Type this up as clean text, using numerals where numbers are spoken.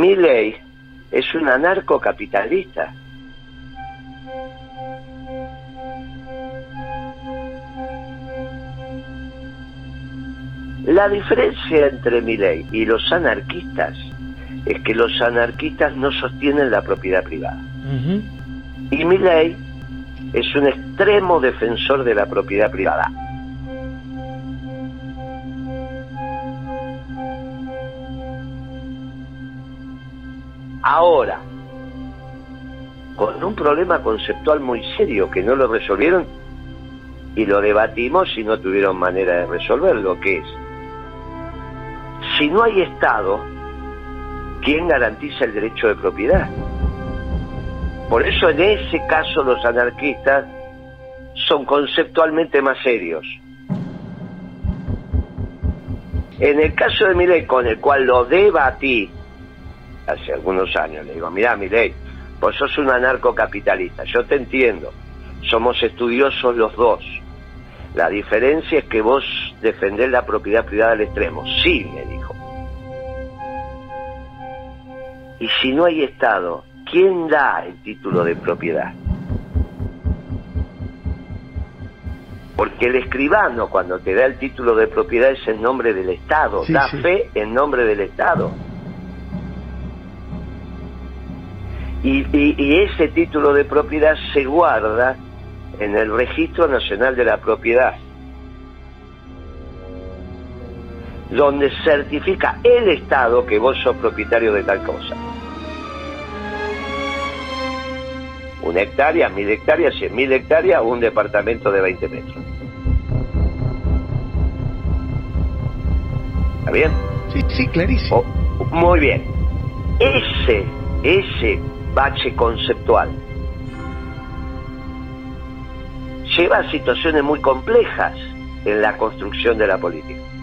Milei es un anarcocapitalista. La diferencia entre Milei y los anarquistas es que los anarquistas no sostienen la propiedad privada. Y Milei es un extremo defensor de la propiedad privada. Ahora, con un problema conceptual muy serio que no lo resolvieron y lo debatimos y no tuvieron manera de resolverlo, que es: si no hay Estado, ¿quién garantiza el derecho de propiedad? Por eso en ese caso los anarquistas son conceptualmente más serios. En el caso de Milei, con el cual lo debatí hace algunos años, le digo: mirá, Milei, vos sos un anarcocapitalista, yo te entiendo, somos estudiosos los dos. La diferencia es que vos defendés la propiedad privada al extremo. Sí, me dijo. Y si no hay Estado, ¿quién da el título de propiedad? Porque el escribano, cuando te da el título de propiedad, es en nombre del Estado, sí, da fe en nombre del Estado. Y ese título de propiedad se guarda en el Registro Nacional de la Propiedad, donde certifica el Estado que vos sos propietario de tal cosa. 1 hectárea, 1000 hectáreas, 100.000 hectáreas, un departamento de 20 metros. ¿Está bien? Sí, sí, clarísimo. Oh, muy bien. Ese bache conceptual lleva a situaciones muy complejas en la construcción de la política.